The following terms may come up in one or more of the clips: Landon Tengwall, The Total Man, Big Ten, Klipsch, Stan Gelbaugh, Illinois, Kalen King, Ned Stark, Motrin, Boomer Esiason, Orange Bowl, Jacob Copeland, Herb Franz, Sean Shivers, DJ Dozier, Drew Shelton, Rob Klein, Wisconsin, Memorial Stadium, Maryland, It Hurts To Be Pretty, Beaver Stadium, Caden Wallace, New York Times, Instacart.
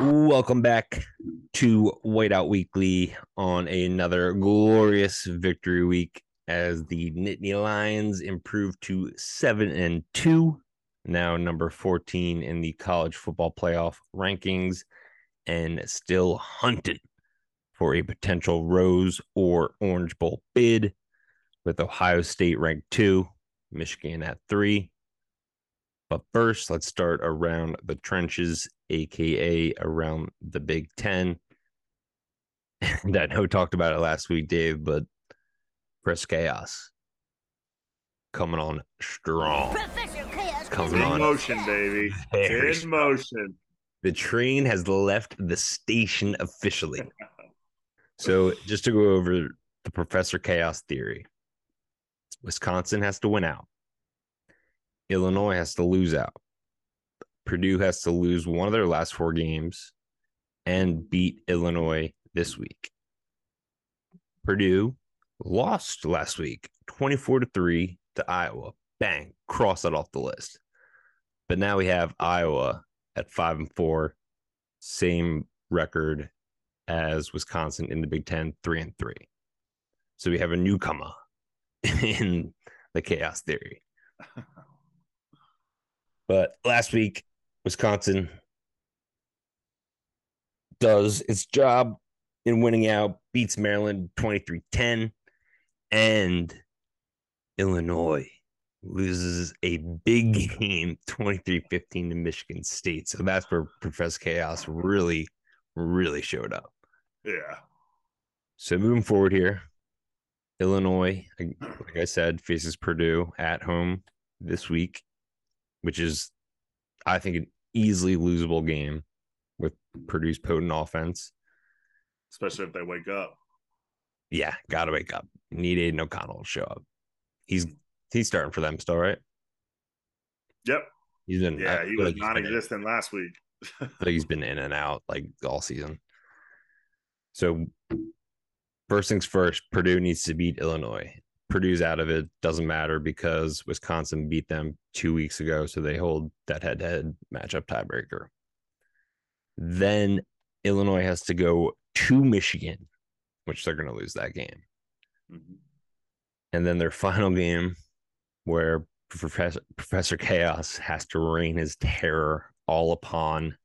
Welcome back to Whiteout Weekly on another glorious victory week as the Nittany Lions improved to 7-2, now number 14 in the college football playoff rankings, and still hunting for a potential Rose or Orange Bowl bid, with Ohio State ranked 2, Michigan at 3. But first, let's start around the trenches, a.k.a. around the Big Ten. And I know we talked about it last week, Dave, but Press Chaos coming on strong. Professor Chaos coming on. In motion, baby. In motion. The train has left the station officially. So just to go over the Professor Chaos theory, Wisconsin has to win out. Illinois has to lose out. Purdue has to lose one of their last four games and beat Illinois this week. Purdue lost last week, 24-3 to Iowa. Bang, cross that off the list. But now we have Iowa at 5-4, same record as Wisconsin in the Big Ten, 3-3. So we have a newcomer in the chaos theory. But last week, Wisconsin does its job in winning out, beats Maryland 23-10, and Illinois loses a big game 23-15 to Michigan State. So that's where Professor Chaos really, really showed up. Yeah. So moving forward here, Illinois, like I said, faces Purdue at home this week, which is, I think, an easily losable game with Purdue's potent offense. Especially if they wake up. Yeah, got to wake up. Need Aiden O'Connell to show up. He's starting for them still, right? Yep. He was non-existent last week. Like he's been in and out like all season. So first things first, Purdue needs to beat Illinois. Purdue's out of it. Doesn't matter because Wisconsin beat them 2 weeks ago, so they hold that head-to-head matchup tiebreaker. Then Illinois has to go to Michigan, which they're going to lose that game. Mm-hmm. And then their final game, where Professor Chaos has to rain his terror all upon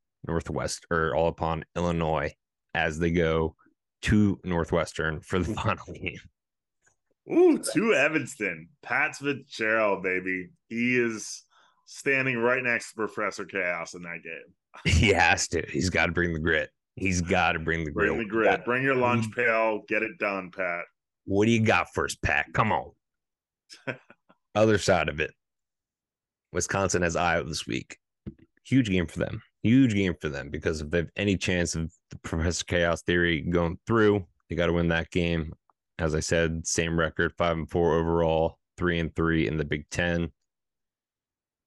Illinois as they go to Northwestern for the final game. Ooh, to Evanston. Pat Fitzgerald, baby. He is standing right next to Professor Chaos in that game. He has to. He's got to bring the grit. Bring the grit. Bring your lunch pail. Get it done, Pat. What do you got for us, Pat? Come on. Other side of it. Wisconsin has Iowa this week. Huge game for them because if they have any chance of the Professor Chaos theory going through, they got to win that game. As I said, same record, 5-4 overall, 3-3 in the Big Ten.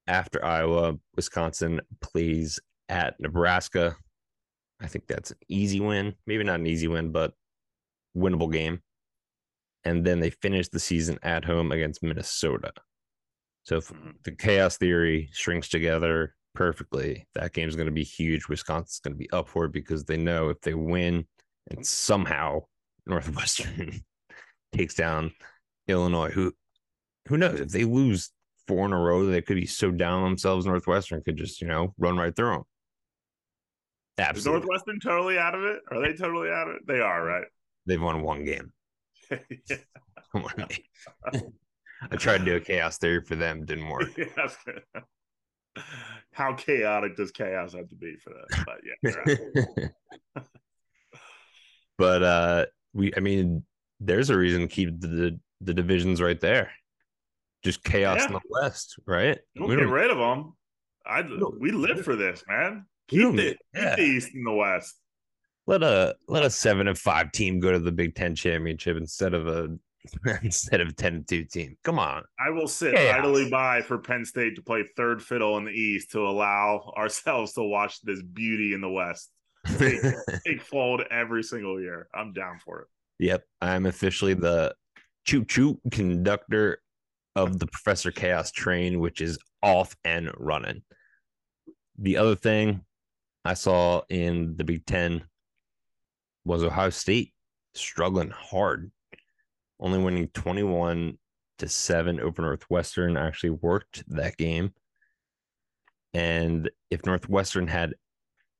After Iowa, Wisconsin plays at Nebraska. I think that's an easy win. Maybe not an easy win, but winnable game. And then they finish the season at home against Minnesota. So if the chaos theory strings together perfectly, that game is going to be huge. Wisconsin's going to be up for it because they know if they win and somehow Northwestern takes down Illinois, who knows, if they lose four in a row, they could be so down themselves. Northwestern could just, run right through them. Absolutely. Is Northwestern totally out of it? Are they totally out of it? They are, right? They've won one game. Yeah. I tried to do a chaos theory for them. Didn't work. Yeah, how chaotic does chaos have to be for that? But yeah, right. But there's a reason to keep the divisions right there. Just chaos in the West, right? We don't get rid of them. We live for this, man. Keep the East and the West. Let a 7-5 team go to the Big Ten championship instead of a 10-2 team. Come on. I will sit idly by for Penn State to play third fiddle in the East to allow ourselves to watch this beauty in the West. Big fold every single year. I'm down for it. Yep. I'm officially the choo-choo conductor of the Professor Chaos train, which is off and running. The other thing, I saw in the Big Ten was Ohio State struggling hard, only winning 21-7 over Northwestern. I actually worked that game. And if Northwestern had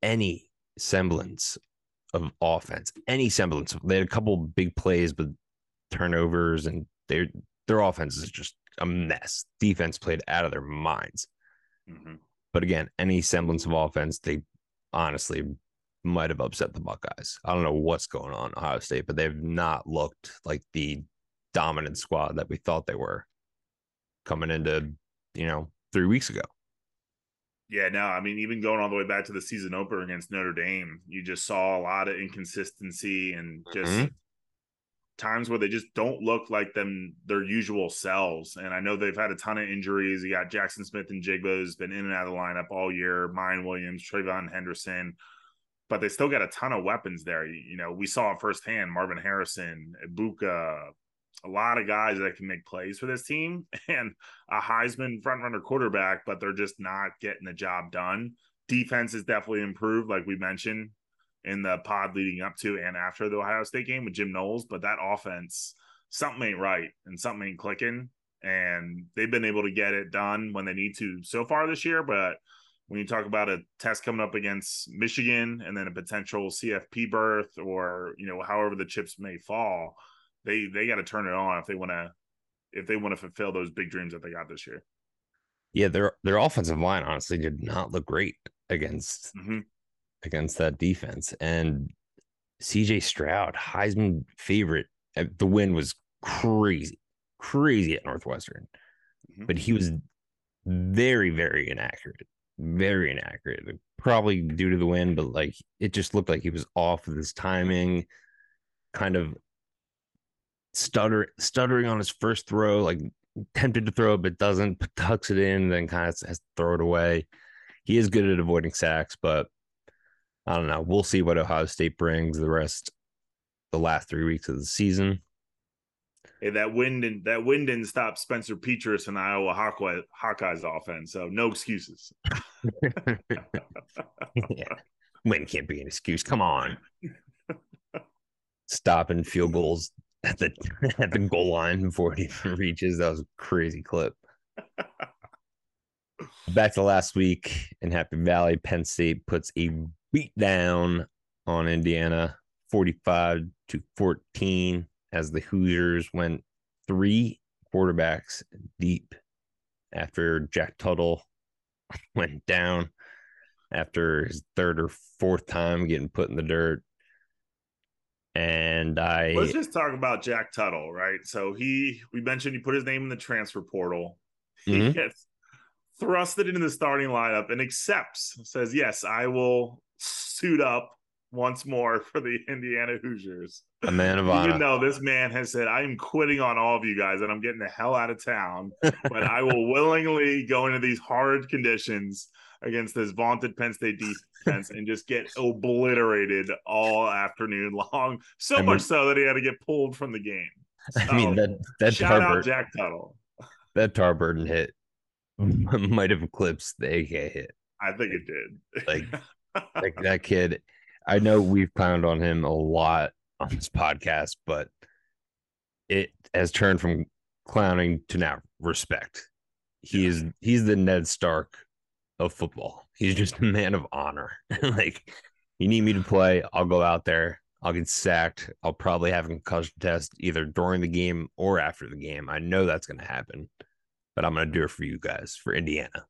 any semblance of offense, any semblance, they had a couple big plays, but turnovers, and their offense is just a mess. Defense played out of their minds. Mm-hmm. But again, any semblance of offense, they honestly might have upset the Buckeyes. I don't know what's going on in Ohio State, but they've not looked like the dominant squad that we thought they were coming into, 3 weeks ago. Yeah, no, I mean, even going all the way back to the season opener against Notre Dame, you just saw a lot of inconsistency and just times where they just don't look like their usual selves. And I know they've had a ton of injuries. You got Jackson Smith and Jigba has been in and out of the lineup all year, Mayan Williams, Trayvon Henderson, but they still got a ton of weapons there. We saw it firsthand, Marvin Harrison, Ibuka, a lot of guys that can make plays for this team and a Heisman front-runner quarterback, but they're just not getting the job done. Defense is definitely improved, like we mentioned in the pod leading up to and after the Ohio State game with Jim Knowles, but that offense, something ain't right and something ain't clicking, and they've been able to get it done when they need to so far this year. But when you talk about a test coming up against Michigan and then a potential CFP berth or, however the chips may fall, they got to turn it on if they want to fulfill those big dreams that they got this year. Yeah, their offensive line honestly did not look great against that defense. And C.J. Stroud, Heisman favorite, the win was crazy at Northwestern, but he was very, very inaccurate. Probably due to the win, but it just looked like he was off with his timing, kind of. Stuttering on his first throw, tempted to throw it but doesn't, tucks it in, then kind of has to throw it away. He is good at avoiding sacks, but I don't know. We'll see what Ohio State brings the last 3 weeks of the season. Hey, that wind didn't stop Spencer Petras and Iowa Hawkeyes offense, so no excuses. Yeah. Wind can't be an excuse. Come on. Stopping field goals at the goal line before it even reaches. That was a crazy clip. Back to last week in Happy Valley, Penn State puts a beat down on Indiana, 45-14, as the Hoosiers went three quarterbacks deep after Jack Tuttle went down after his third or fourth time getting put in the dirt. And let's just talk about Jack Tuttle, right? So we mentioned he put his name in the transfer portal. He gets thrusted into the starting lineup and accepts, says, yes, I will suit up once more for the Indiana Hoosiers. A man of honor. Even though this man has said, I am quitting on all of you guys and I'm getting the hell out of town, but I will willingly go into these hard conditions against this vaunted Penn State defense and just get obliterated all afternoon long. Much so that he had to get pulled from the game. So, that shout out Jack Tuttle. That tar burden hit might have eclipsed the AK hit. I think it did. Like that kid. I know we've clowned on him a lot on this podcast, but it has turned from clowning to now respect. He's the Ned Stark of football. He's just a man of honor. You need me to play, I'll go out there, I'll get sacked, I'll probably have a concussion test either during the game or after the game. I know that's going to happen, but I'm going to do it for you guys, for Indiana.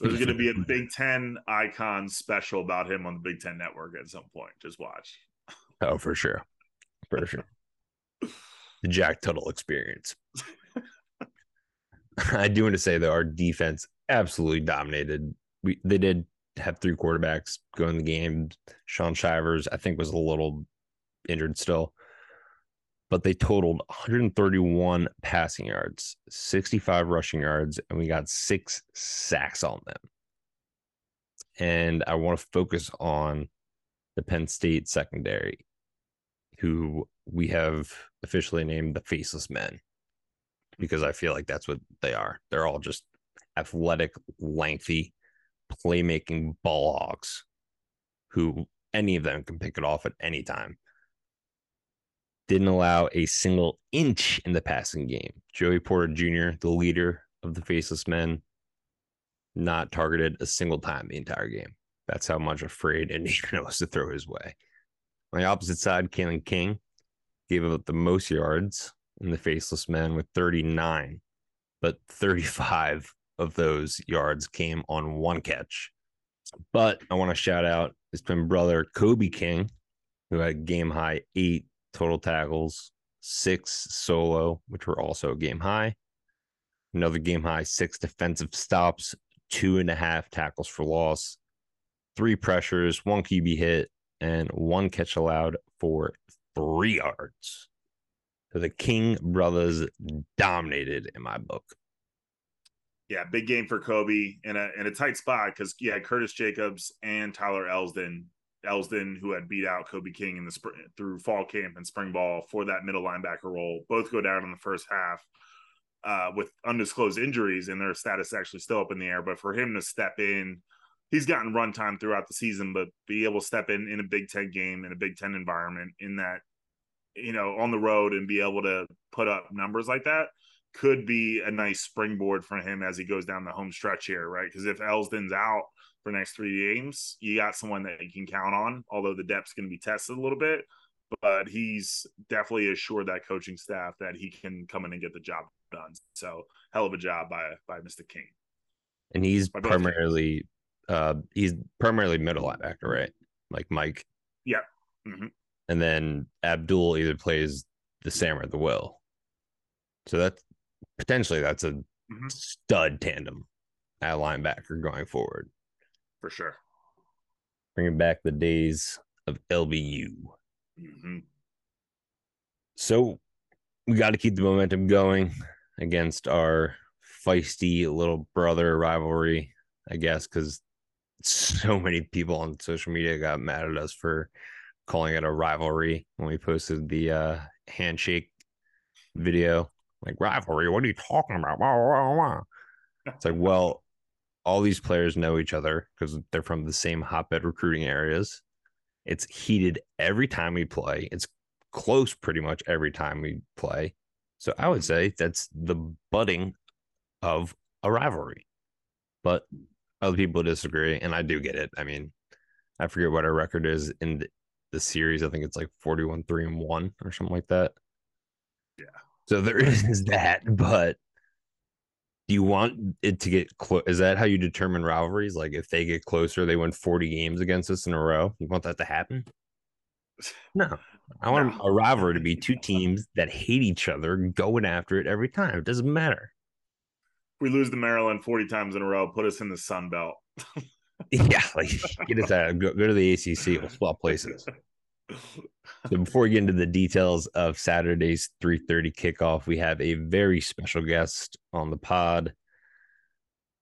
There's going to be a Big Ten icon special about him on the Big Ten Network at some point. Just watch. Oh, for sure. For sure. The Jack Tuttle experience. I do want to say, though, our defense absolutely dominated. They did have three quarterbacks go in the game. Sean Shivers, I think, was a little injured still. But they totaled 131 passing yards, 65 rushing yards, and we got 6 sacks on them. And I want to focus on the Penn State secondary, who we have officially named the Faceless Men, because I feel like that's what they are. They're all just athletic, lengthy, playmaking ball hogs who any of them can pick it off at any time. Didn't allow a single inch in the passing game. Joey Porter Jr., the leader of the Faceless Men, not targeted a single time the entire game. That's how much afraid and he knows to throw his way. On the opposite side, Kalen King gave up the most yards in the Faceless Men with 39, but 35 of those yards came on one catch. But I want to shout out his twin brother, Kobe King, who had game-high 8 total tackles, 6 solo, which were also game high. Another game high, 6 defensive stops, 2.5 tackles for loss, 3 pressures, 1 QB hit, and 1 catch allowed for 3 yards. So the King brothers dominated in my book. Yeah, big game for Kobe in a tight spot because you had Curtis Jacobs and Tyler Elsden, who had beat out Kobe King in the spring, through fall camp and spring ball for that middle linebacker role. Both go down in the first half with undisclosed injuries, and their status actually still up in the air. But for him to step in, he's gotten run time throughout the season, but be able to step in a Big Ten game, in a Big Ten environment, in that, you know, on the road and be able to put up numbers like that could be a nice springboard for him as he goes down the home stretch here, right? Because if Elsden's out for the next 3 games, you got someone that you can count on, although the depth's going to be tested a little bit, but he's definitely assured that coaching staff that he can come in and get the job done. So hell of a job by Mr. King. And he's primarily middle linebacker, right? Like Mike. Yeah. Mm-hmm. And then Abdul either plays the Sam or the Will. So that's a stud tandem at linebacker going forward. For sure. Bringing back the days of LBU. Mm-hmm. So we got to keep the momentum going against our feisty little brother rivalry, I guess, because so many people on social media got mad at us for calling it a rivalry when we posted the handshake video. Like, rivalry, what are you talking about? Wah, wah, wah. It's like, well, all these players know each other because they're from the same hotbed recruiting areas. It's heated every time we play. It's close pretty much every time we play. So I would say that's the budding of a rivalry. But other people disagree, and I do get it. I mean, I forget what our record is in the series. I think it's like 41-3-1 or something like that. Yeah. So there is that, but do you want it to get close? Is that how you determine rivalries? Like if they get closer, they win 40 games against us in a row. You want that to happen? No. I want a rivalry to be two teams that hate each other going after it every time. It doesn't matter. We lose to Maryland 40 times in a row, put us in the Sun Belt. Yeah, like get us out. Go to the ACC. We'll swap places. So before we get into the details of Saturday's 3:30 kickoff, we have a very special guest on the pod.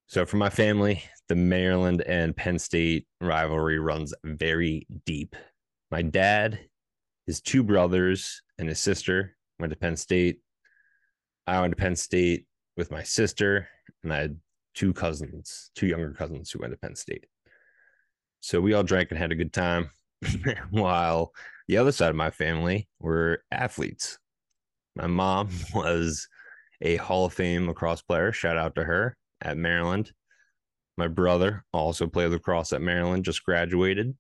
So for my family, the Maryland and Penn State rivalry runs very deep. My dad, his 2 brothers, and his sister went to Penn State. I went to Penn State with my sister, and I had 2 younger cousins who went to Penn State. So we all drank and had a good time. While the other side of my family were athletes. My mom was a Hall of Fame lacrosse player. Shout out to her at Maryland. My brother also played lacrosse at Maryland, just graduated.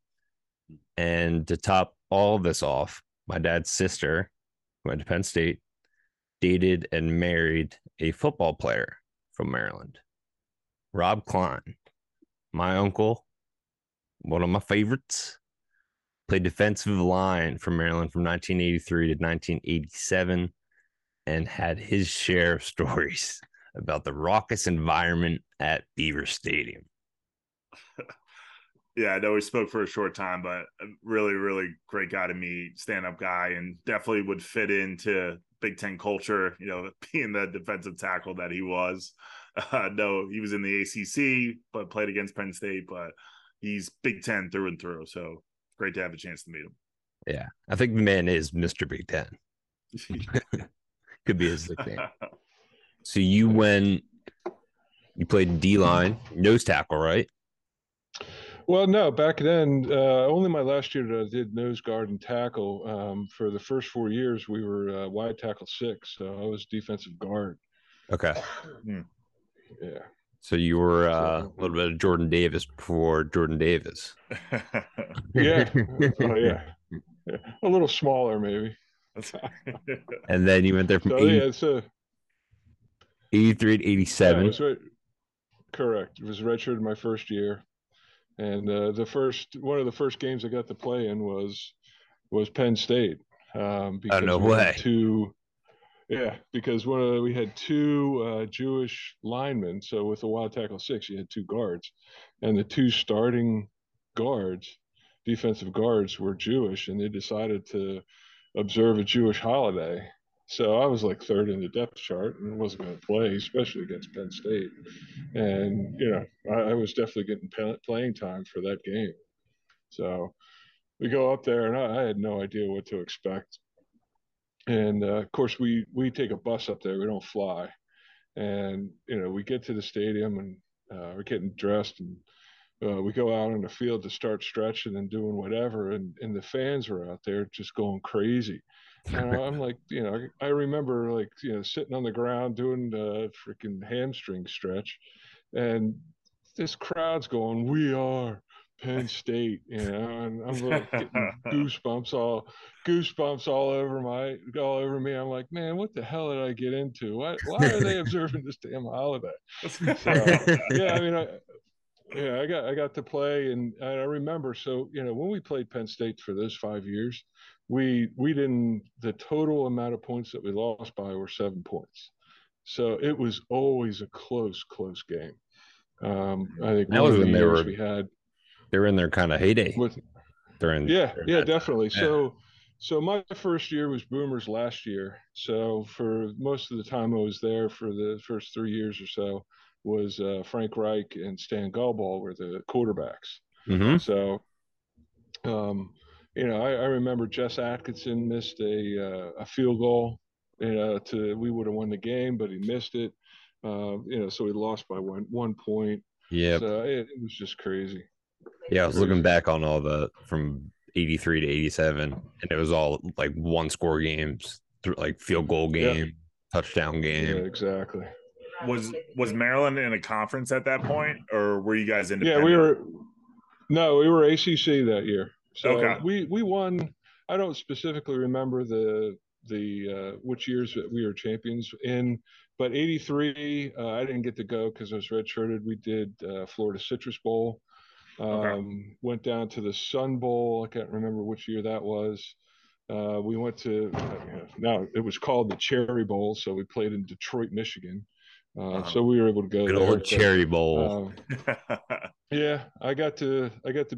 And to top all this off, my dad's sister, who went to Penn State, dated and married a football player from Maryland, Rob Klein. My uncle, one of my favorites, played defensive line for Maryland from 1983 to 1987 and had his share of stories about the raucous environment at Beaver Stadium. Yeah, I know we spoke for a short time, but a really, really great guy to meet, stand-up guy, and definitely would fit into Big Ten culture, you know, being the defensive tackle that he was. No, he was in the ACC, but played against Penn State, but he's Big Ten through and through, so great to have a chance to meet him. Yeah, I think the man is Mr. Big Ten. Could be his nickname. So you played D-line, nose tackle, right? Well, no, back then, only my last year that I did nose guard and tackle. For the first 4 years, we were wide tackle six, so I was defensive guard. Okay. Yeah. So you were a little bit of Jordan Davis before Jordan Davis. Yeah. Oh, yeah. A little smaller, maybe. And then you went there from 83 to 87. Yeah, correct. It was redshirted my first year. And one of the first games I got to play in was Penn State. Because oh, no way. Yeah, because we had two Jewish linemen. So with the wide tackle six, you had two guards. And the two starting guards, defensive guards, were Jewish. And they decided to observe a Jewish holiday. So I was like third in the depth chart and wasn't going to play, especially against Penn State. And, you know, I was definitely getting playing time for that game. So we go up there, and I had no idea what to expect. And, of course, we take a bus up there. We don't fly. And, you know, we get to the stadium, and we're getting dressed, and we go out on the field to start stretching and doing whatever. And the fans were out there just going crazy. And I'm like, you know, I remember, like, you know, sitting on the ground doing the freaking hamstring stretch. And this crowd's going, "We are Penn State," you know, and I'm like getting goosebumps all over me. I'm like, man, what the hell did I get into? Why are they observing this damn holiday? So, yeah, I mean, I got to play, and I remember. So, you know, when we played Penn State for those 5 years, we didn't. The total amount of points that we lost by were 7 points. So it was always a close game. I think that was when they're in their kind of heyday. Definitely. Yeah. So my first year was Boomer's last year. So for most of the time I was there, for the first 3 years or so, was Frank Reich and Stan Gelbaugh were the quarterbacks. Mm-hmm. So, you know, I remember Jess Atkinson missed a field goal. You know, we would have won the game, but he missed it. You know, so we lost by one point. Yeah, so it was just crazy. Yeah, I was looking back on all the from 83 to 87, and it was all like one score games, like field goal game, touchdown game. Yeah, exactly. Was Maryland in a conference at that point, or were you guys independent? Yeah, we were ACC that year. So okay. we won. I don't specifically remember the which years that we were champions in, but 83, I didn't get to go because I was redshirted. We did Florida Citrus Bowl. Okay. Went down to the Sun Bowl. I can't remember which year that was. We went to now it was called the Cherry Bowl, so we played in Detroit, Michigan. So we were able to go. Good there, old Cherry Bowl. Yeah, I got to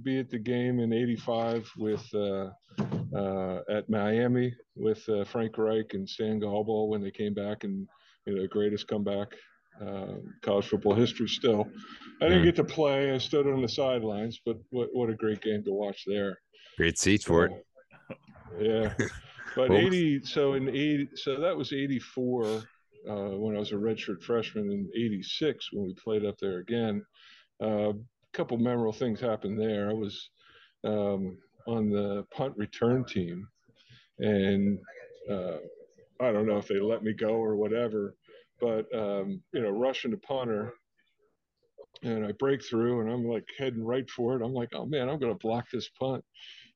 be at the game in '85 with at Miami with Frank Reich and Stan Gelbaugh when they came back, and you know, greatest comeback. College football history still. I didn't get to play. I stood on the sidelines, but what a great game to watch there. Great seats for it. Yeah. But so that was 84 when I was a redshirt freshman, and 86 when we played up there again. A couple memorable things happened there. I was on the punt return team, and I don't know if they let me go or whatever. But, you know, rushing the punter, and I break through, and I'm, like, heading right for it. I'm like, oh, man, I'm going to block this punt.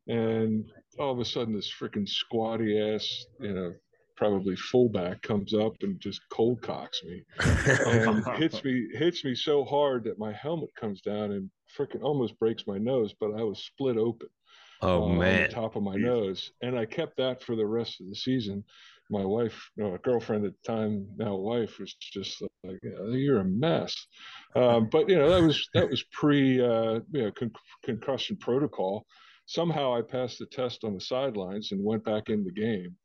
And all of a sudden, this freaking squatty-ass, you know, probably fullback comes up and just cold cocks me and hits me so hard that my helmet comes down and freaking almost breaks my nose, but I was split open. Oh, man. On the top of my nose. And I kept that for the rest of the season. My wife, no, girlfriend at the time, now wife, was just like, "You're a mess." But you know, that was pre you know, concussion protocol. Somehow I passed the test on the sidelines and went back in the game.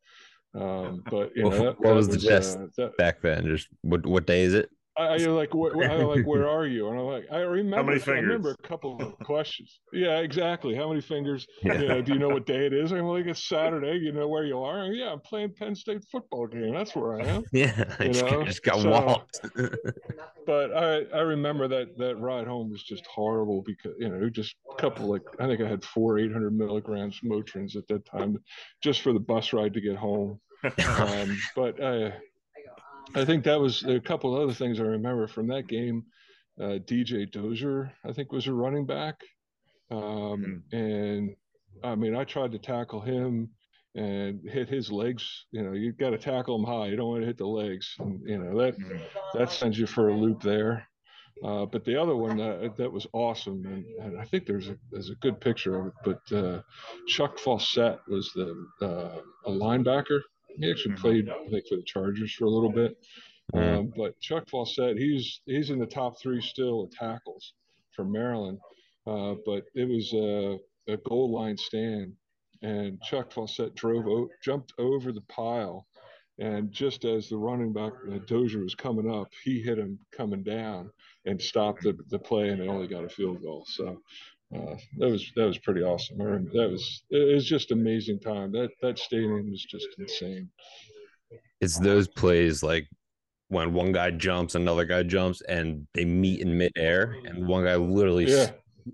But you know, what was the test back then? Just what day is it? Where are you? And I'm like, I remember a couple of questions. Yeah, exactly. How many fingers? You know, do you know what day it is? I'm like, it's Saturday. You know where you are? And I'm playing Penn State football game. That's where I am. Yeah, I just got walked. But I remember that ride home was just horrible because, you know, just a couple, like, I think I had 4 800 milligrams Motrins at that time just for the bus ride to get home. I think that was a couple of other things I remember from that game. DJ Dozier, I think, was a running back. And, I mean, I tried to tackle him and hit his legs. You know, you got to tackle him high. You don't want to hit the legs. And, you know, that sends you for a loop there. But the other one, that was awesome. And I think there's a good picture of it. But Chuck Faucette was a linebacker. He actually played, I think, for the Chargers for a little bit. But Chuck Faucette, he's in the top three still at tackles for Maryland. But it was a goal line stand, and Chuck Faucette jumped over the pile. And just as the running back, Dozier, was coming up, he hit him coming down and stopped the play, and it only got a field goal. So that was pretty awesome. I remember it was just an amazing time. That stadium was just insane. It's those plays like when one guy jumps, another guy jumps, and they meet in midair, and one guy literally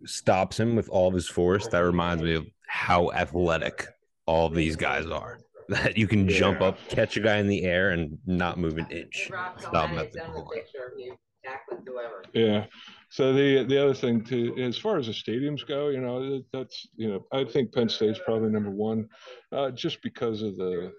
stops him with all of his force. That reminds me of how athletic all of these guys are. That you can jump up, catch a guy in the air, and not move an inch. Stop him at the goal line. Yeah. So the other thing too, as far as the stadiums go, you know, that's, you know, I think Penn State's probably number one, just because of the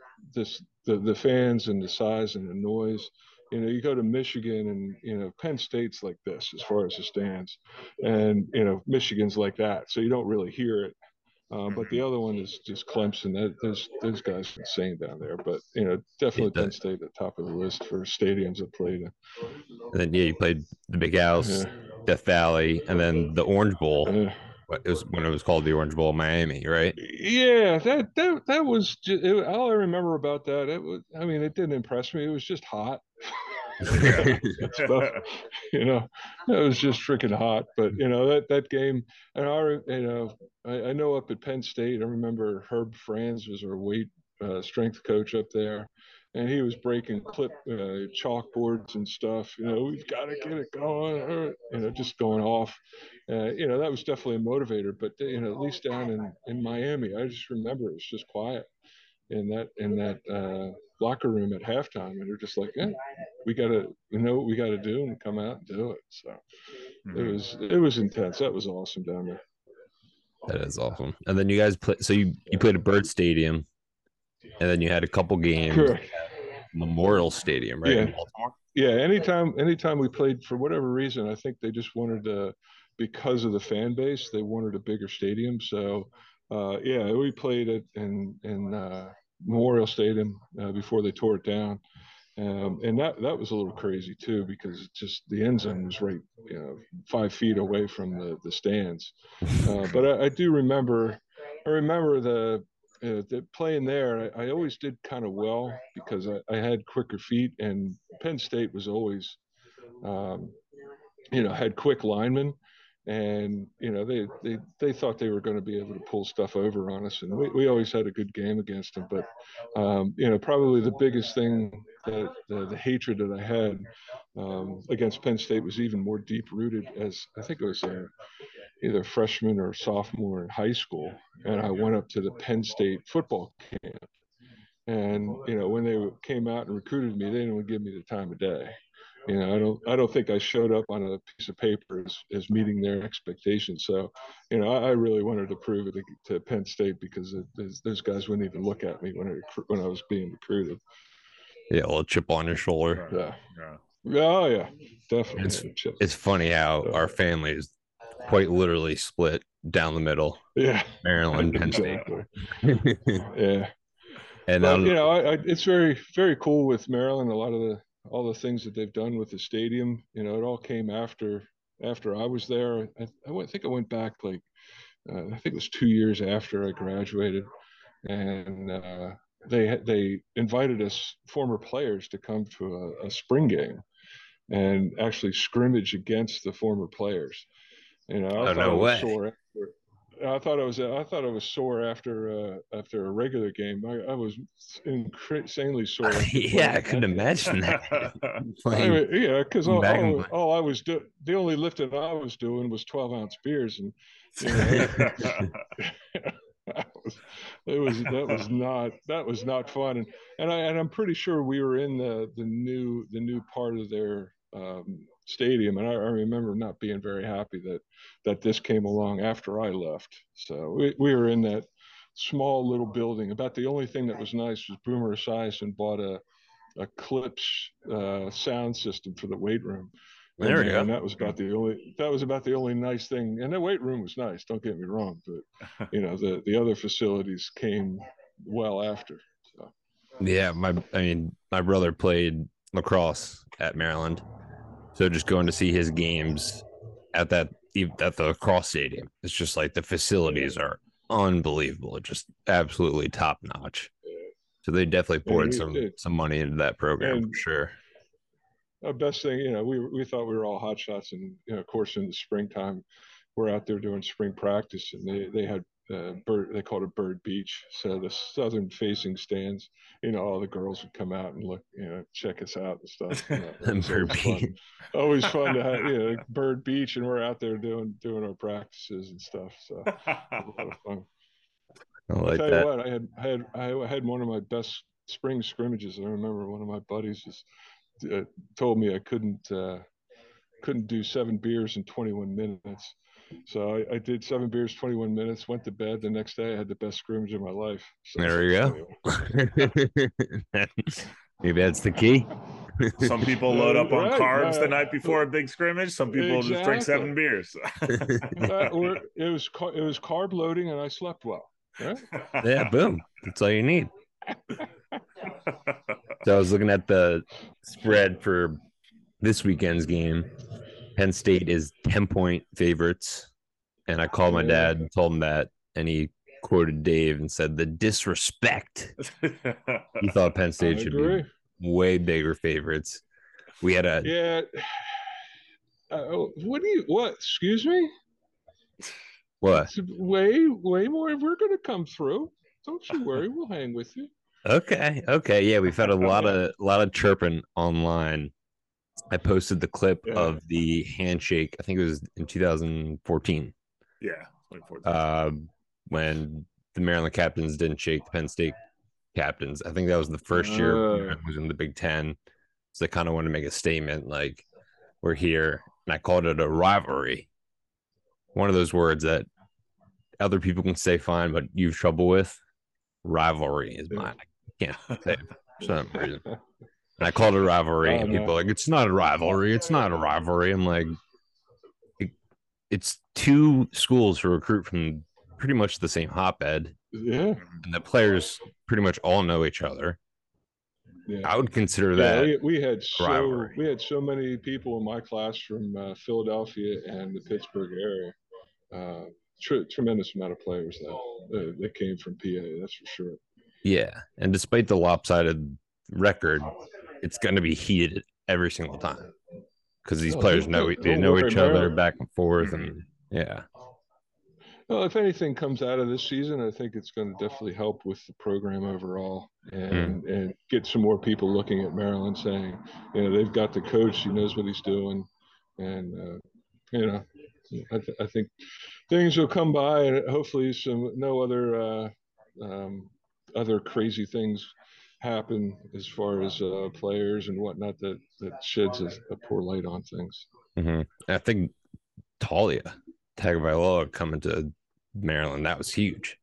fans and the size and the noise. You know, you go to Michigan and, you know, Penn State's like this as far as the stands, and, you know, Michigan's like that, so you don't really hear it. But the other one is just Clemson. Those guys are insane down there. But, you know, definitely Penn State at the top of the list for stadiums that played. And then, you played the Big House, Death Valley, and then the Orange Bowl. It was when it was called the Orange Bowl, Miami, right? Yeah, that was – all I remember about that, it didn't impress me. It was just hot. You know, it was just freaking hot. But, you know, that game, and I know up at Penn State, I remember Herb Franz was our weight strength coach up there, and he was breaking chalkboards and stuff. You know, we've got to get it going, or, you know, just going off. You know, that was definitely a motivator. But, you know, at least down in Miami, I just remember it was just quiet in that locker room at halftime, and they're just like, we got to do and come out and do it. So it was intense. That was awesome down there. That is awesome. And then you guys played. So you played at Bird Stadium, and then you had a couple games. Correct. At Memorial Stadium, right? Yeah. Anytime we played, for whatever reason, I think they just wanted to, because of the fan base, they wanted a bigger stadium. So we played it in Memorial Stadium before they tore it down. And that was a little crazy too, because just the end zone was right, you know, 5 feet away from the stands. But I do remember, the playing there. I always did kind of well because I had quicker feet, and Penn State was always, you know, had quick linemen. And, you know, they thought they were going to be able to pull stuff over on us, and we always had a good game against them. But, you know, probably the biggest thing that the hatred that I had against Penn State was even more deep-rooted, as I think it was either freshman or sophomore in high school, and I went up to the Penn State football camp, and, you know, when they came out and recruited me, they didn't even give me the time of day. You know, I don't think I showed up on a piece of paper as meeting their expectations. So, you know, I really wanted to prove it to Penn State, because those guys wouldn't even look at me when I was being recruited. Yeah, a little chip on your shoulder. Yeah. Oh, yeah, definitely. It's funny how our family is quite literally split down the middle. Yeah. Maryland, Penn State. Yeah. And, but, you know, it's very, very cool with Maryland. A lot of all the things that they've done with the stadium, you know, it all came after I was there. I think I went back like, I think it was 2 years after I graduated, and they invited us former players to come to a spring game. and actually scrimmage against the former players. You know, I thought I was sore after a regular game. I was insanely sore. I couldn't imagine that. Because all I was doing, the only lifting I was doing was 12-ounce beers, and you know, that was not fun. And I'm pretty sure we were in the new part of their stadium, and I remember not being very happy that this came along after I left. So we were in that small little building. About the only thing that was nice was Boomer Esiason bought a Klipsch sound system for the weight room. There you go. And that was about the only nice thing. And the weight room was nice, don't get me wrong, but you know, the other facilities came well after. So yeah, my brother played lacrosse at Maryland. So just going to see his games at the lacrosse stadium, it's just like the facilities are unbelievable, just absolutely top notch. So they definitely poured some money into that program for sure. The best thing, you know, we thought we were all hotshots, and you know, of course, in the springtime, we're out there doing spring practice, and they had they called it Bird Beach, so the southern facing stands. You know, all the girls would come out and look, you know, check us out and stuff. You know, always fun to have, you know, Bird Beach, and we're out there doing our practices and stuff. So a lot of fun. I had one of my best spring scrimmages. I remember one of my buddies told me I couldn't do 7 beers in 21 minutes. So I did 7 beers, 21 minutes, went to bed. The next day I had the best scrimmage of my life. So there you go. Maybe that's the key. Some people load up on carbs the night before a big scrimmage. Some people just drink 7 beers. It was carb loading, and I slept well. Right? Yeah, boom. That's all you need. So I was looking at the spread for this weekend's game. Penn State is 10-point favorites, and I called my dad and told him that, and he quoted Dave and said the disrespect. He thought Penn State should be way bigger favorites. We had a excuse me? What? It's way more. We're going to come through. Don't you worry. We'll hang with you. Okay. Yeah, we've had a lot of chirping online. I posted the clip of the handshake. I think it was in 2014. Yeah, 2014. When the Maryland captains didn't shake the Penn State captains. I think that was the first year Maryland was in the Big Ten. So they kind of wanted to make a statement like, we're here. And I called it a rivalry. One of those words that other people can say fine, but you have trouble with. Rivalry is mine. I can't say it for some reason. And I called it a rivalry, and people are like, it's not a rivalry. It's not a rivalry. I'm like, it's two schools who recruit from pretty much the same hotbed. Yeah. And the players pretty much all know each other. Yeah. I would consider that. We had so many people in my class from Philadelphia and the Pittsburgh area. Tremendous amount of players that came from PA, that's for sure. Yeah. And despite the lopsided record, it's going to be heated every single time because these players know each other back and forth, and yeah. Well, if anything comes out of this season, I think it's going to definitely help with the program overall, and get some more people looking at Maryland, saying, you know, they've got the coach, he knows what he's doing, and you know, I think things will come by, and hopefully no other crazy things happen as far as players and whatnot that sheds a poor light on things. Mm-hmm. I think Talia Tagovailoa coming to Maryland, that was huge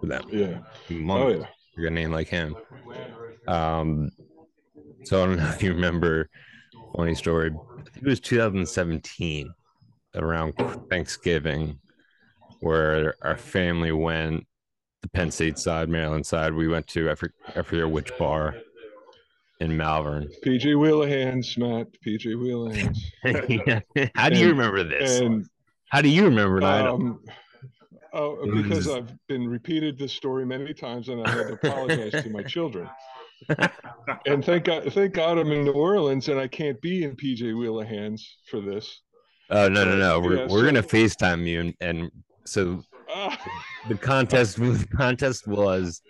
for them. Yeah. You're gonna name like him. So I don't know if you remember, funny story, I think it was 2017 around Thanksgiving, where our family went, the Penn State side, Maryland side, we went to, I forget which bar in Malvern. PJ Wheelahan's, Matt. PJ Wheelahan's. How do you remember this? How do you remember that? Because I've been repeated this story many times, and I had to apologize to my children. And thank God I'm in New Orleans and I can't be in PJ Wheelahans for this. Oh, no. We're going to FaceTime you. And so the contest was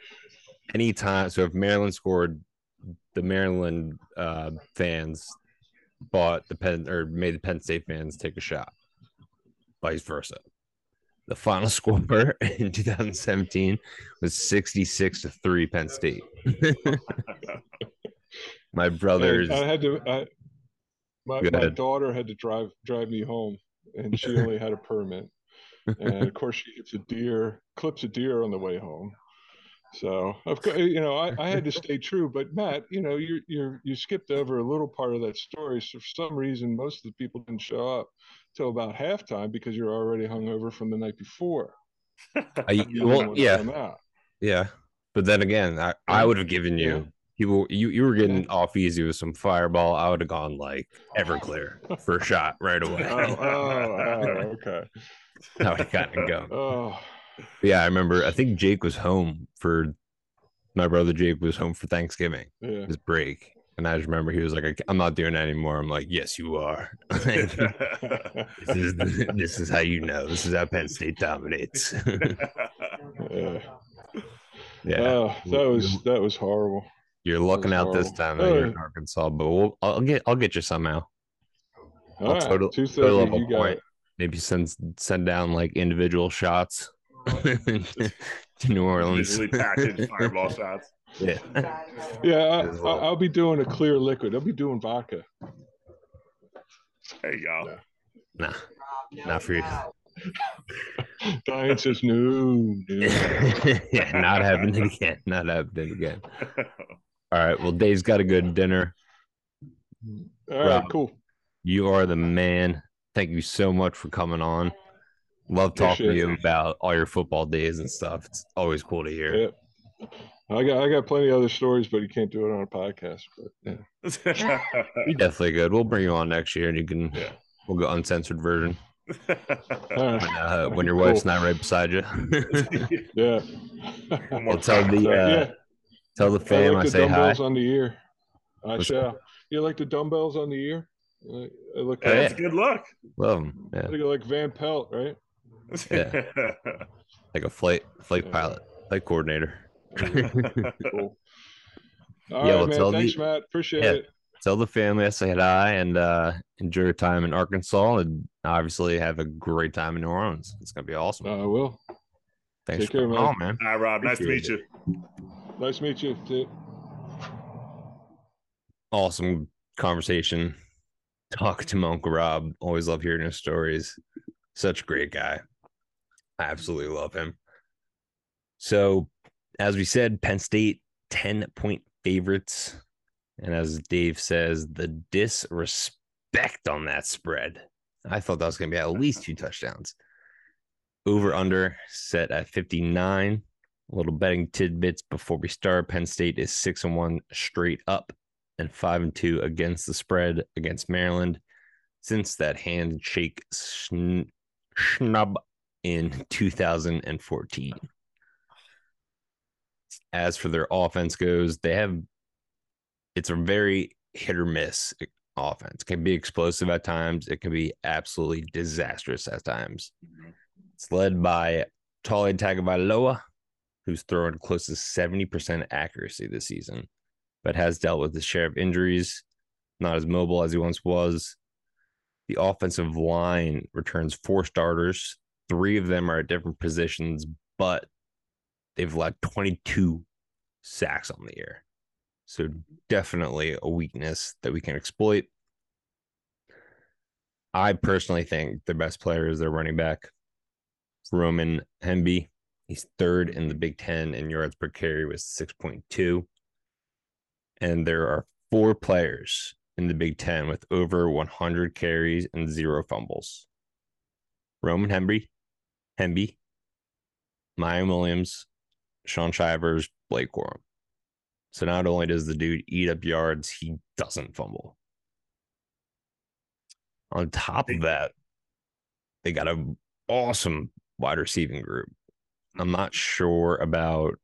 any time. So if Maryland scored, the Maryland fans bought the Penn or made the Penn State fans take a shot. Vice versa. The final score in 2017 was 66-3 Penn State. My brother's. My daughter had to drive me home, and she only had a permit. And of course, she hits a deer, clips a deer on the way home. So of course, you know, I had to stay true. But Matt, you know, you skipped over a little part of that story. So for some reason, most of the people didn't show up till about halftime because you're already hungover from the night before. Yeah. But then again, I would have given you. Yeah. You were getting off easy with some Fireball. I would have gone like Everclear for a shot right away. Okay. I would have gotten it going. Yeah, I remember. I think Jake was home for my brother. Jake was home for Thanksgiving, his break, and I just remember he was like, "I'm not doing that anymore." I'm like, "Yes, you are." This is how you know. This is how Penn State dominates. That was horrible. You're lucking out this time that you're in Arkansas, but I'll get you somehow. All right, total up a point. Maybe send down like individual shots to New Orleans. Usually packaged Fireball shots. Yeah. I'll be doing a clear liquid. I'll be doing vodka. There you go. Nah, not for you. Diane says no. Yeah, not happening again. All right. Well, Dave's got a good dinner. All right, Rob, cool. You are the man. Thank you so much for coming on. Love talking to you about all your football days and stuff. It's always cool to hear. Yeah. I got plenty of other stories, but you can't do it on a podcast. But yeah. You're definitely good. We'll bring you on next year, and you can. Yeah. We'll go uncensored version. When your wife's not right beside you. Yeah. Well, tell the fam I say hi. On the ear. I shall. You like the dumbbells on the ear? That's a good look. Love them. Yeah. Look like Van Pelt, right? Yeah. Like a flight pilot, flight coordinator. Cool. All right, man. Thanks, Matt. Appreciate it. Tell the family I said hi and enjoy your time in Arkansas and obviously have a great time in New Orleans. It's going to be awesome. I will. Thanks for coming on, man. All right, Rob. Nice to meet you. Nice to meet you, too. Awesome conversation. Talking to my Uncle Rob. Always love hearing his stories. Such a great guy. I absolutely love him. So, as we said, Penn State 10-point favorites. And as Dave says, the disrespect on that spread. I thought that was going to be at least 2 touchdowns. Over under set at 59. A little betting tidbits before we start. Penn State is 6-1 straight up and 5-2 against the spread against Maryland since that handshake snub in 2014. As for their offense goes, it's a very hit or miss offense. It can be explosive at times. It can be absolutely disastrous at times. It's led by Tale Tagovailoa, who's thrown close to 70% accuracy this season, but has dealt with the share of injuries, not as mobile as he once was. The offensive line returns 4 starters. 3 of them are at different positions, but they've allowed 22 sacks on the year. So definitely a weakness that we can exploit. I personally think the best player is their running back, Roman Hemby. He's 3rd in the Big Ten in yards per carry with 6.2. And there are 4 players in the Big Ten with over 100 carries and 0 fumbles. Roman Hemby, Mayan Williams, Sean Shivers, Blake Corum. So not only does the dude eat up yards, he doesn't fumble. On top of that, they got an awesome wide receiving group. I'm not sure about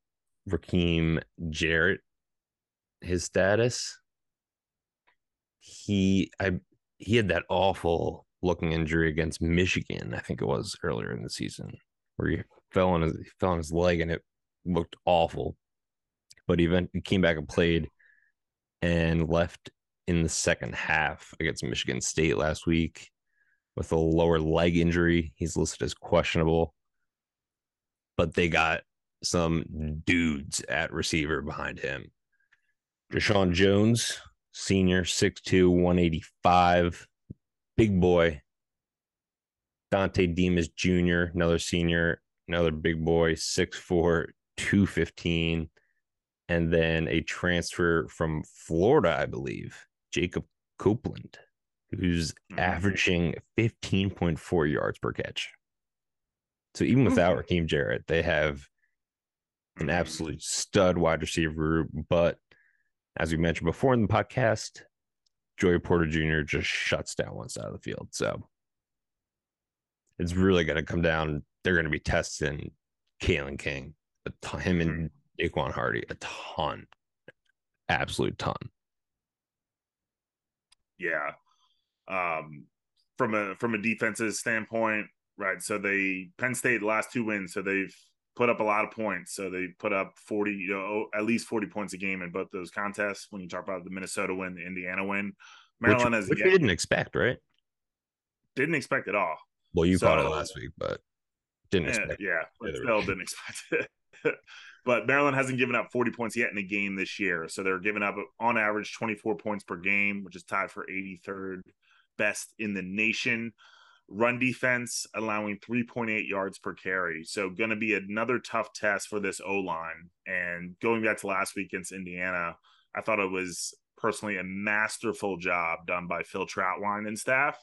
Rakim Jarrett. his status, he had that awful looking injury against Michigan, I think it was earlier in the season, where he fell on his leg and it looked awful. But he came back and played and left in the second half against Michigan State last week with a lower leg injury. He's listed as questionable, but they got some dudes at receiver behind him. Deshaun Jones, senior, 6'2", 185, big boy. Dante Demas Jr., another senior, another big boy, 6'4", 215. And then a transfer from Florida, I believe, Jacob Copeland, who's averaging 15.4 yards per catch. So even without Rakim Jarrett, they have an absolute stud wide receiver. But as we mentioned before in the podcast, Joey Porter Jr. just shuts down one side of the field. So it's really going to come down. They're going to be testing Kalen King, him and Daquan Hardy, a ton, absolute ton. Yeah. From a defensive standpoint, right? So Penn State last two wins, so they've put up a lot of points. So they put up 40, at least 40 points a game in both those contests. When you talk about the Minnesota win, the Indiana win, Maryland which we didn't expect, right? Didn't expect at all. Well, you caught it last week, but didn't expect. Yeah, but still didn't expect it. But Maryland hasn't given up 40 points yet in a game this year. So they're giving up on average 24 points per game, which is tied for 83rd best in the nation. Run defense allowing 3.8 yards per carry. So going to be another tough test for this O-line. And going back to last week against Indiana, I thought it was personally a masterful job done by Phil Troutwine and staff,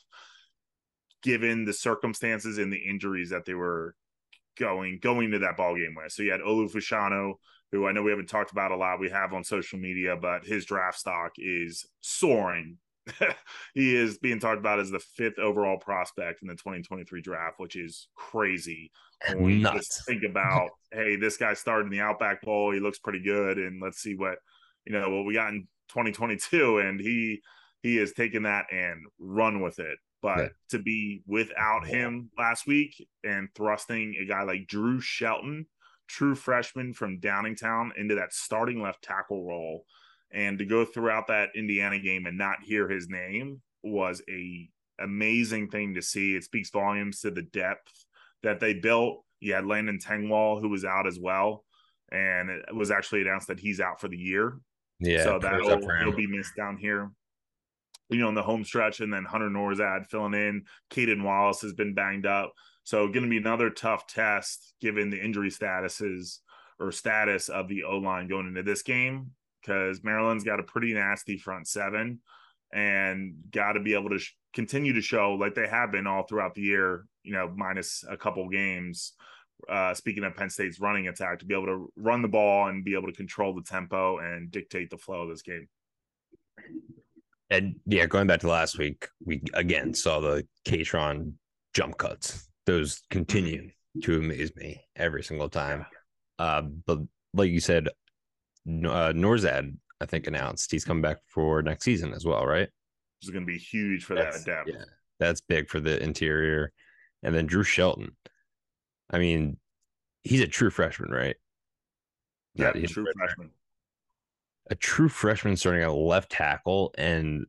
given the circumstances and the injuries that they were going to that ball game with. So you had Olufoshano, who I know we haven't talked about a lot. We have on social media, but his draft stock is soaring. He is being talked about as the 5th overall prospect in the 2023 draft, which is crazy. And we just think about, hey, this guy started in the Outback Bowl. He looks pretty good, and let's see what we got in 2022. And he has taken that and run with it. But to be without him last week and thrusting a guy like Drew Shelton, true freshman from Downingtown, into that starting left tackle role, and to go throughout that Indiana game and not hear his name was an amazing thing to see. It speaks volumes to the depth that they built. You had Landon Tengwall, who was out as well, and it was actually announced that he's out for the year. Yeah, so he'll be missed down here, in the home stretch. And then Hunter Norzad filling in. Caden Wallace has been banged up. So going to be another tough test given the injury status of the O-line going into this game, because Maryland's got a pretty nasty front seven and got to be able to continue to show like they have been all throughout the year, minus a couple games. Speaking of Penn State's running attack, to be able to run the ball and be able to control the tempo and dictate the flow of this game. And yeah, going back to last week, we again saw the Kaytron jump cuts. Those continue to amaze me every single time. But like you said, Norzad, I think, announced he's coming back for next season as well, right? This is going to be huge for that depth. Yeah, that's big for the interior. And then Drew Shelton. I mean, he's a true freshman, right? Yeah, true freshman. A true freshman starting at left tackle and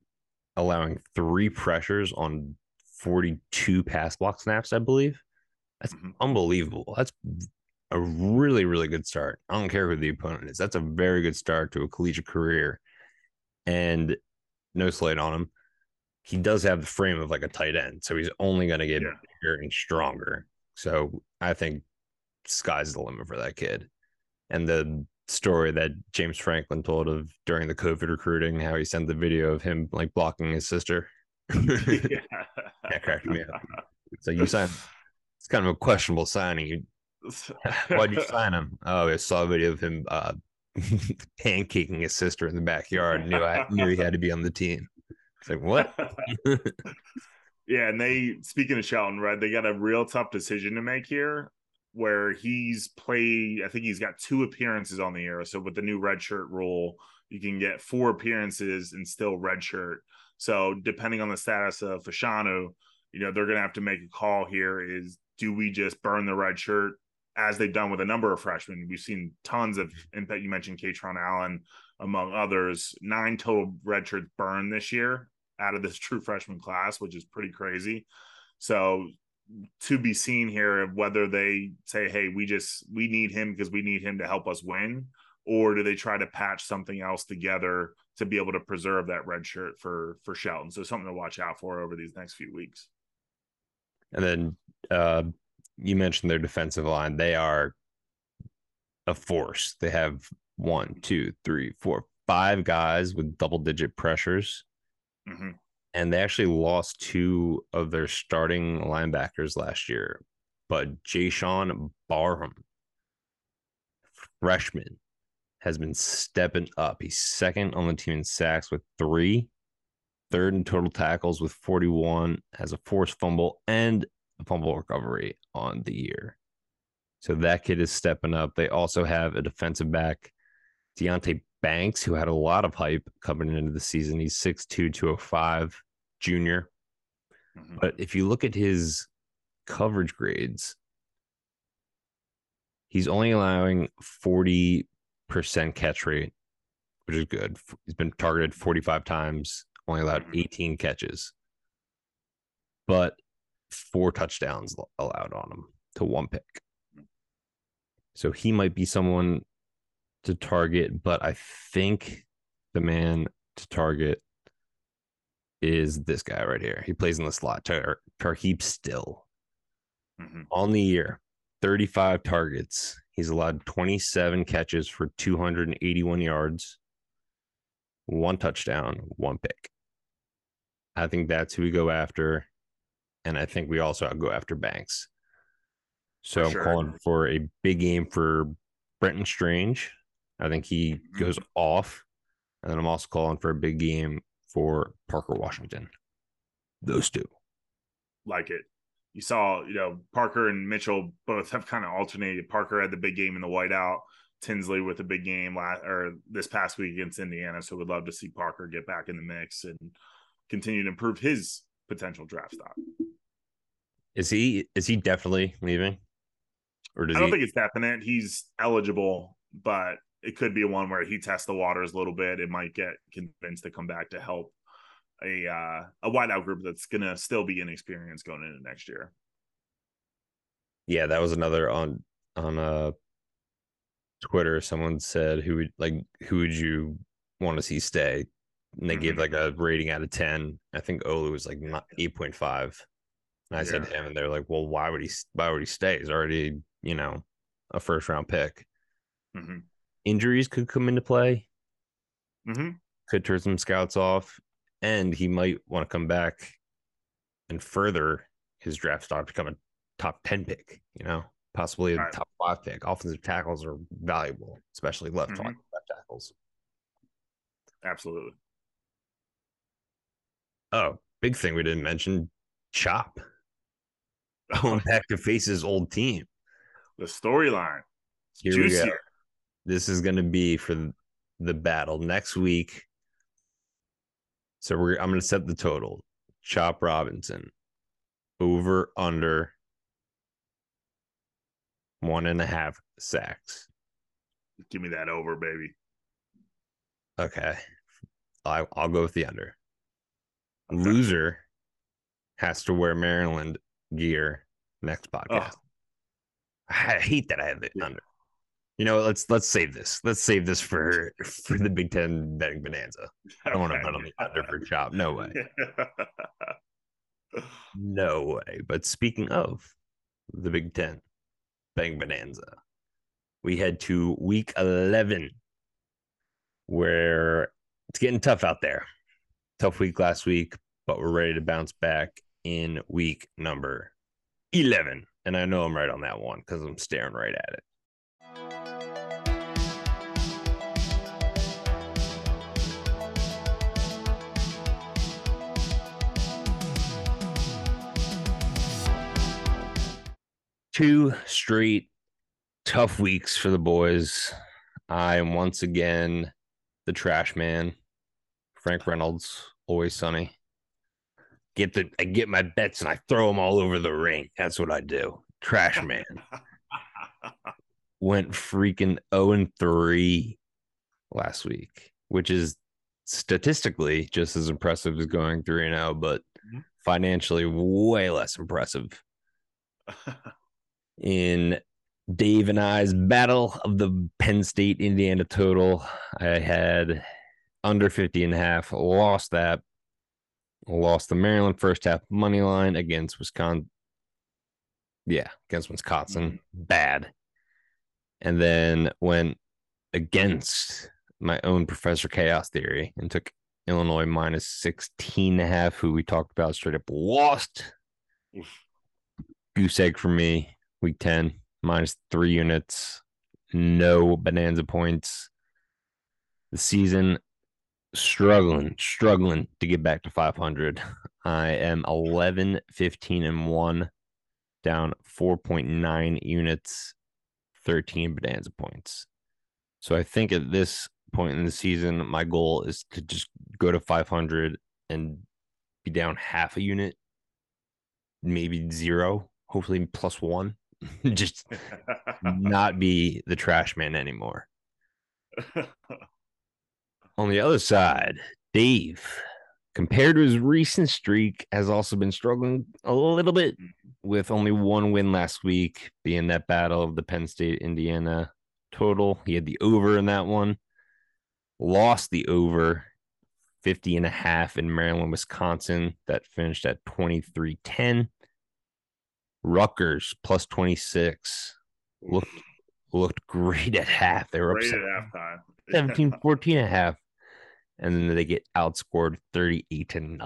allowing 3 pressures on 42 pass block snaps, I believe. That's unbelievable. That's a really, really good start. I don't care who the opponent is. That's a very good start to a collegiate career. And no slight on him, he does have the frame of like a tight end, so he's only going to get bigger and stronger. So I think sky's the limit for that kid. And the story that James Franklin told of during the COVID recruiting, how he sent the video of him like blocking his sister. That cracked me up. So you signed. It's kind of a questionable signing. Why'd you sign him? Oh, I saw a video of him pancaking his sister in the backyard. And knew he had to be on the team. It's like, what? Yeah, and speaking of Shelton, right? They got a real tough decision to make here, where he's played, I think he's got 2 appearances on the year. So with the new redshirt rule, you can get 4 appearances and still redshirt. So depending on the status of Fashanu, you know, they're going to have to make a call here is, do we just burn the redshirt as they've done with a number of freshmen? We've seen tons of, in fact, you mentioned Katron Allen, among others, 9 total redshirts burned this year out of this true freshman class, which is pretty crazy. So to be seen here of whether they say, hey, we need him because we need him to help us win, or do they try to patch something else together to be able to preserve that red shirt for Shelton. So something to watch out for over these next few weeks. And then you mentioned their defensive line. They are a force. They have 5 guys with double-digit pressures. Mm-hmm. And they actually lost 2 of their starting linebackers last year. But Ja'Shawn Barham, freshman, has been stepping up. He's second on the team in sacks with 3, third in total tackles with 41, has a forced fumble and a fumble recovery on the year. So that kid is stepping up. They also have a defensive back, Deonte Banks, who had a lot of hype coming into the season. He's 6'2", 205, junior. Mm-hmm. But if you look at his coverage grades, he's only allowing 40% catch rate, which is good. He's been targeted 45 times, only allowed 18 catches. But 4 touchdowns allowed on him to 1 pick. So he might be someone to target, but I think the man to target is this guy right here. He plays in the slot, Tarheep Still. Mm-hmm. On the year, 35 targets. He's allowed 27 catches for 281 yards, 1 touchdown, 1 pick. I think that's who we go after, and I think we also go after Banks. So for I'm calling for a big game for Brenton Strange. I think he goes off. And then I'm also calling for a big game for Parker Washington. Those two. Like it. You saw, you know, Parker and Mitchell both have kind of alternated. Parker had the big game in the whiteout. Tinsley with a big game this past week against Indiana. So we'd love to see Parker get back in the mix and continue to improve his potential draft stock. Is he definitely leaving? Or does I don't think it's definite. He's eligible, but it could be one where he tests the waters a little bit. It might get convinced to come back to help a wideout group that's going to still be inexperienced going into next year. Yeah, that was another on Twitter. Someone said, who would you want to see stay? And they gave like a rating out of 10. I think Olu was like 8.5. And I said to him, and they're like, well, why would he stay? He's already, you know, a first-round pick. Mm-hmm. Injuries could come into play. Mm-hmm. Could turn some scouts off. And he might want to come back and further his draft stock to become a top 10 pick, you know, possibly a top 5 pick. Offensive tackles are valuable, especially left tackles. Absolutely. Oh, big thing we didn't mention, Chop. Going back to face his old team. The storyline. Here we go. This is going to be for the battle next week. So I'm going to set the total. Chop Robinson over under 1.5 sacks. Give me that over, baby. Okay, I'll go with the under. Okay. Loser has to wear Maryland gear next podcast. Oh. I hate that I have it under. You know, let's save this. Let's save this for the Big Ten betting bonanza. I don't want to bet on the under for Chop. No way. No way. But speaking of the Big Ten betting bonanza, we head to week 11, where it's getting tough out there. Tough week last week, but we're ready to bounce back in week number 11. And I know I'm right on that one because I'm staring right at it. Two straight tough weeks for the boys. I am once again The Trash Man, Frank Reynolds, Always Sunny. I get my bets and I throw them all over the ring. That's what I do. Trash Man. Went freaking 0-3 last week, which is statistically just as impressive as going 3-0, but financially way less impressive. In Dave and I's battle of the Penn State Indiana total, I had under 50.5, lost that. Lost the Maryland first half money line against Wisconsin. Yeah, against Wisconsin. Bad. And then went against my own Professor Chaos Theory and took Illinois minus 16.5, who we talked about, straight up lost. Goose egg for me, week 10, minus 3 units. No bonanza points. The season struggling to get back to 500. I am 11-15-1, down 4.9 units, 13 bonanza points. So I think at this point in the season, my goal is to just go to 500 and be down half a unit, maybe zero, hopefully plus one. Just not be the Trash Man anymore. On the other side, Dave, compared to his recent streak, has also been struggling a little bit with only 1 win last week, being that battle of the Penn State-Indiana total. He had the over in that one. Lost the over 50.5 in Maryland, Wisconsin. That finished at 23-10. Rutgers plus 26. Looked great at half. They were great upset at halftime. 17-14.5. And then they get outscored 38-0 in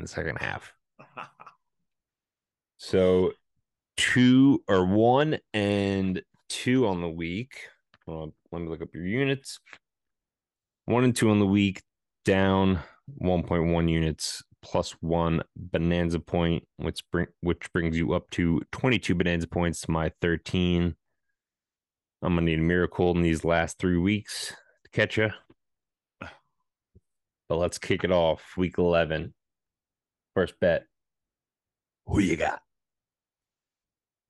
the second half. So 1 and 2 on the week. Well, let me look up your units. 1 and 2 on the week, down 1.1 units, plus 1 bonanza point, which brings you up to 22 bonanza points, my 13. I'm going to need a miracle in these last 3 weeks to catch you. But let's kick it off. Week 11. First bet. Who you got?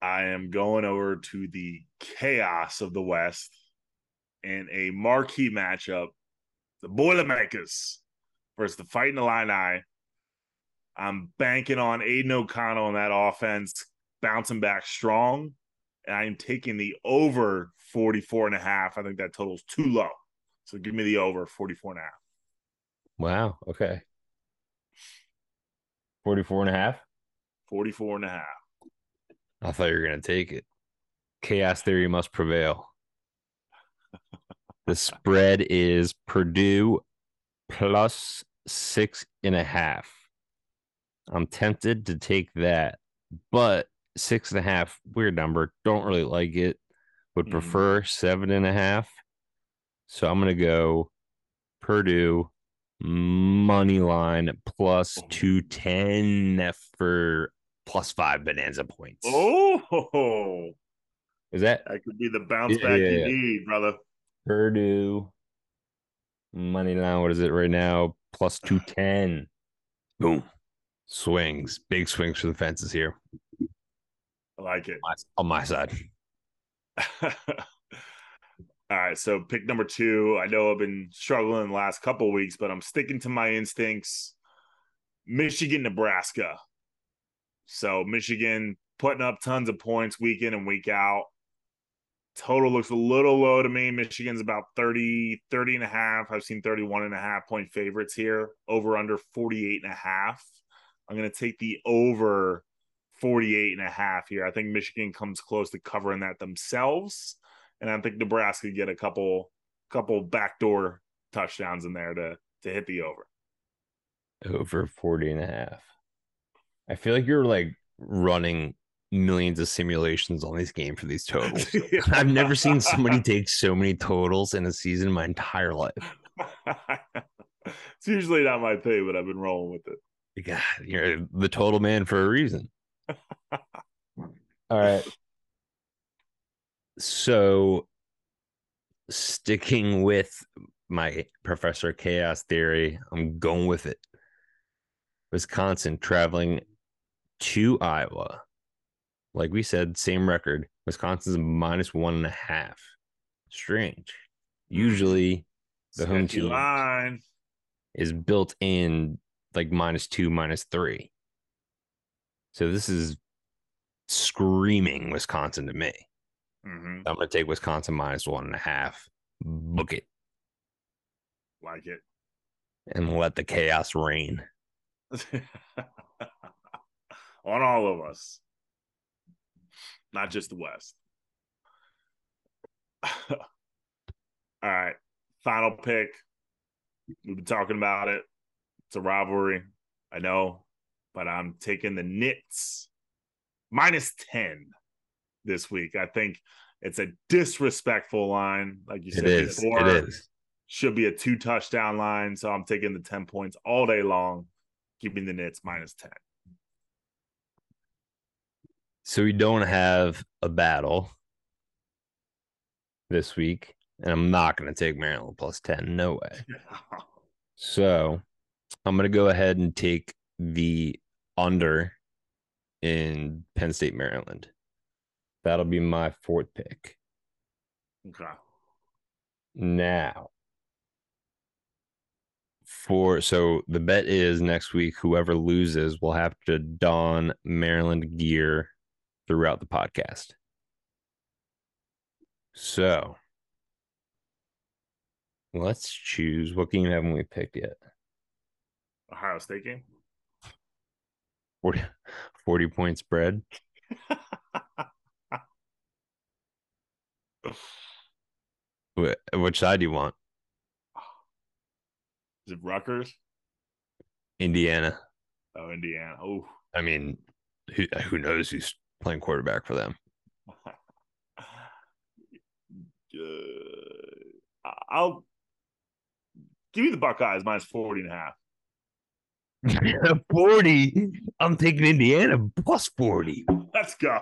I am going over to the chaos of the West in a marquee matchup. The Boilermakers versus the Fighting Illini. I'm banking on Aiden O'Connell in that offense, bouncing back strong. And I'm taking the over 44.5. I think that total's too low. So give me the over 44.5. Wow. Okay. 44.5? 44.5. I thought you were going to take it. Chaos Theory must prevail. The spread is Purdue plus 6.5. I'm tempted to take that, but 6.5, weird number. Don't really like it. Would prefer 7.5. So I'm going to go Purdue money line plus 210 for plus 5 bonanza points. Oh, is that could be the bounce back you need, brother? Purdue money line. What is it right now? Plus 210. Boom. Swings. Big swings for the fences here. I like it. On my side. All right, so pick number 2. I know I've been struggling the last couple of weeks, but I'm sticking to my instincts. Michigan, Nebraska. So Michigan putting up tons of points week in and week out. Total looks a little low to me. Michigan's about 30.5. I've seen 31.5 point favorites here. Over under 48.5. I'm going to take the over 48.5 here. I think Michigan comes close to covering that themselves, and I think Nebraska get a couple backdoor touchdowns in there to hit the over. Over 40.5. I feel like you're like running millions of simulations on this game for these totals. I've never seen somebody take so many totals in a season in my entire life. It's usually not my thing, but I've been rolling with it. God, you're the total man for a reason. All right. So sticking with my Professor Chaos Theory. I'm going with it. Wisconsin traveling to Iowa. Like we said, same record. Wisconsin's -1.5. Strange. Usually the home team is built in like -2, -3. So this is screaming Wisconsin to me. Mm-hmm. I'm going to take Wisconsin -1.5. Book it. Like it. And let the chaos reign. On all of us. Not just the West. All right. Final pick. We've been talking about it. It's a rivalry. I know. But I'm taking the Knicks -10 this week. I think it's a disrespectful line. Like you said before. It is. Should be a 2-touchdown line. So I'm taking the 10 points all day long. Keeping the Knicks -10. So we don't have a battle this week. And I'm not going to take Maryland +10. No way. Yeah. So I'm going to go ahead and take the under in Penn State, Maryland. That'll be my 4th pick. Okay. Now, so the bet is next week, whoever loses will have to don Maryland gear throughout the podcast. So let's choose. What game haven't we picked yet? Ohio State game. 40-point spread. Which side do you want? Is it Rutgers? Indiana. Oh, Indiana. Oh, I mean, who knows who's playing quarterback for them? I'll give you the Buckeyes -40.5. 40. I'm taking Indiana +40. Let's go.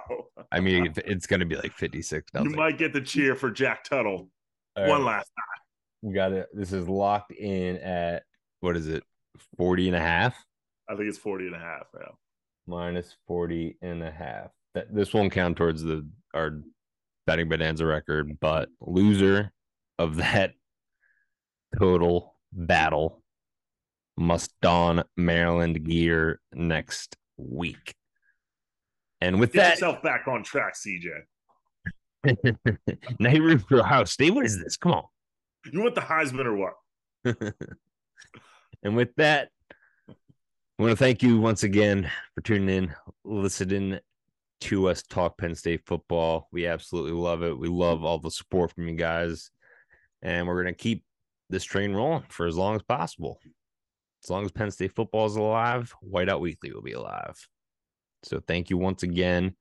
I mean, it's going to be like 56. You might get the cheer for Jack Tuttle one last time. We got it. This is locked in at, what is it, 40.5? I think it's 40.5. Yeah. -40.5. This won't count towards our batting bonanza record, but loser of that total battle must don Maryland gear next week. And with that, get yourself back on track, CJ. Now you're rooting for Ohio State. What is this? Come on. You want the Heisman or what? And with that, I want to thank you once again for tuning in, listening to us talk Penn State football. We absolutely love it. We love all the support from you guys. And we're going to keep this train rolling for as long as possible. As long as Penn State football is alive, Whiteout Weekly will be alive. So thank you once again.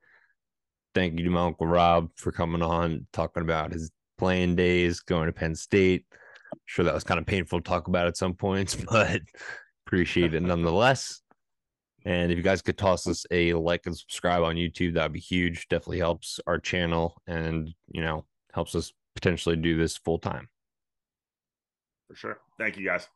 Thank you to my Uncle Rob for coming on, talking about his playing days, going to Penn State. I'm sure that was kind of painful to talk about at some points, but appreciate it nonetheless. And if you guys could toss us a like and subscribe on YouTube, that'd be huge. Definitely helps our channel and, helps us potentially do this full time. For sure. Thank you, guys.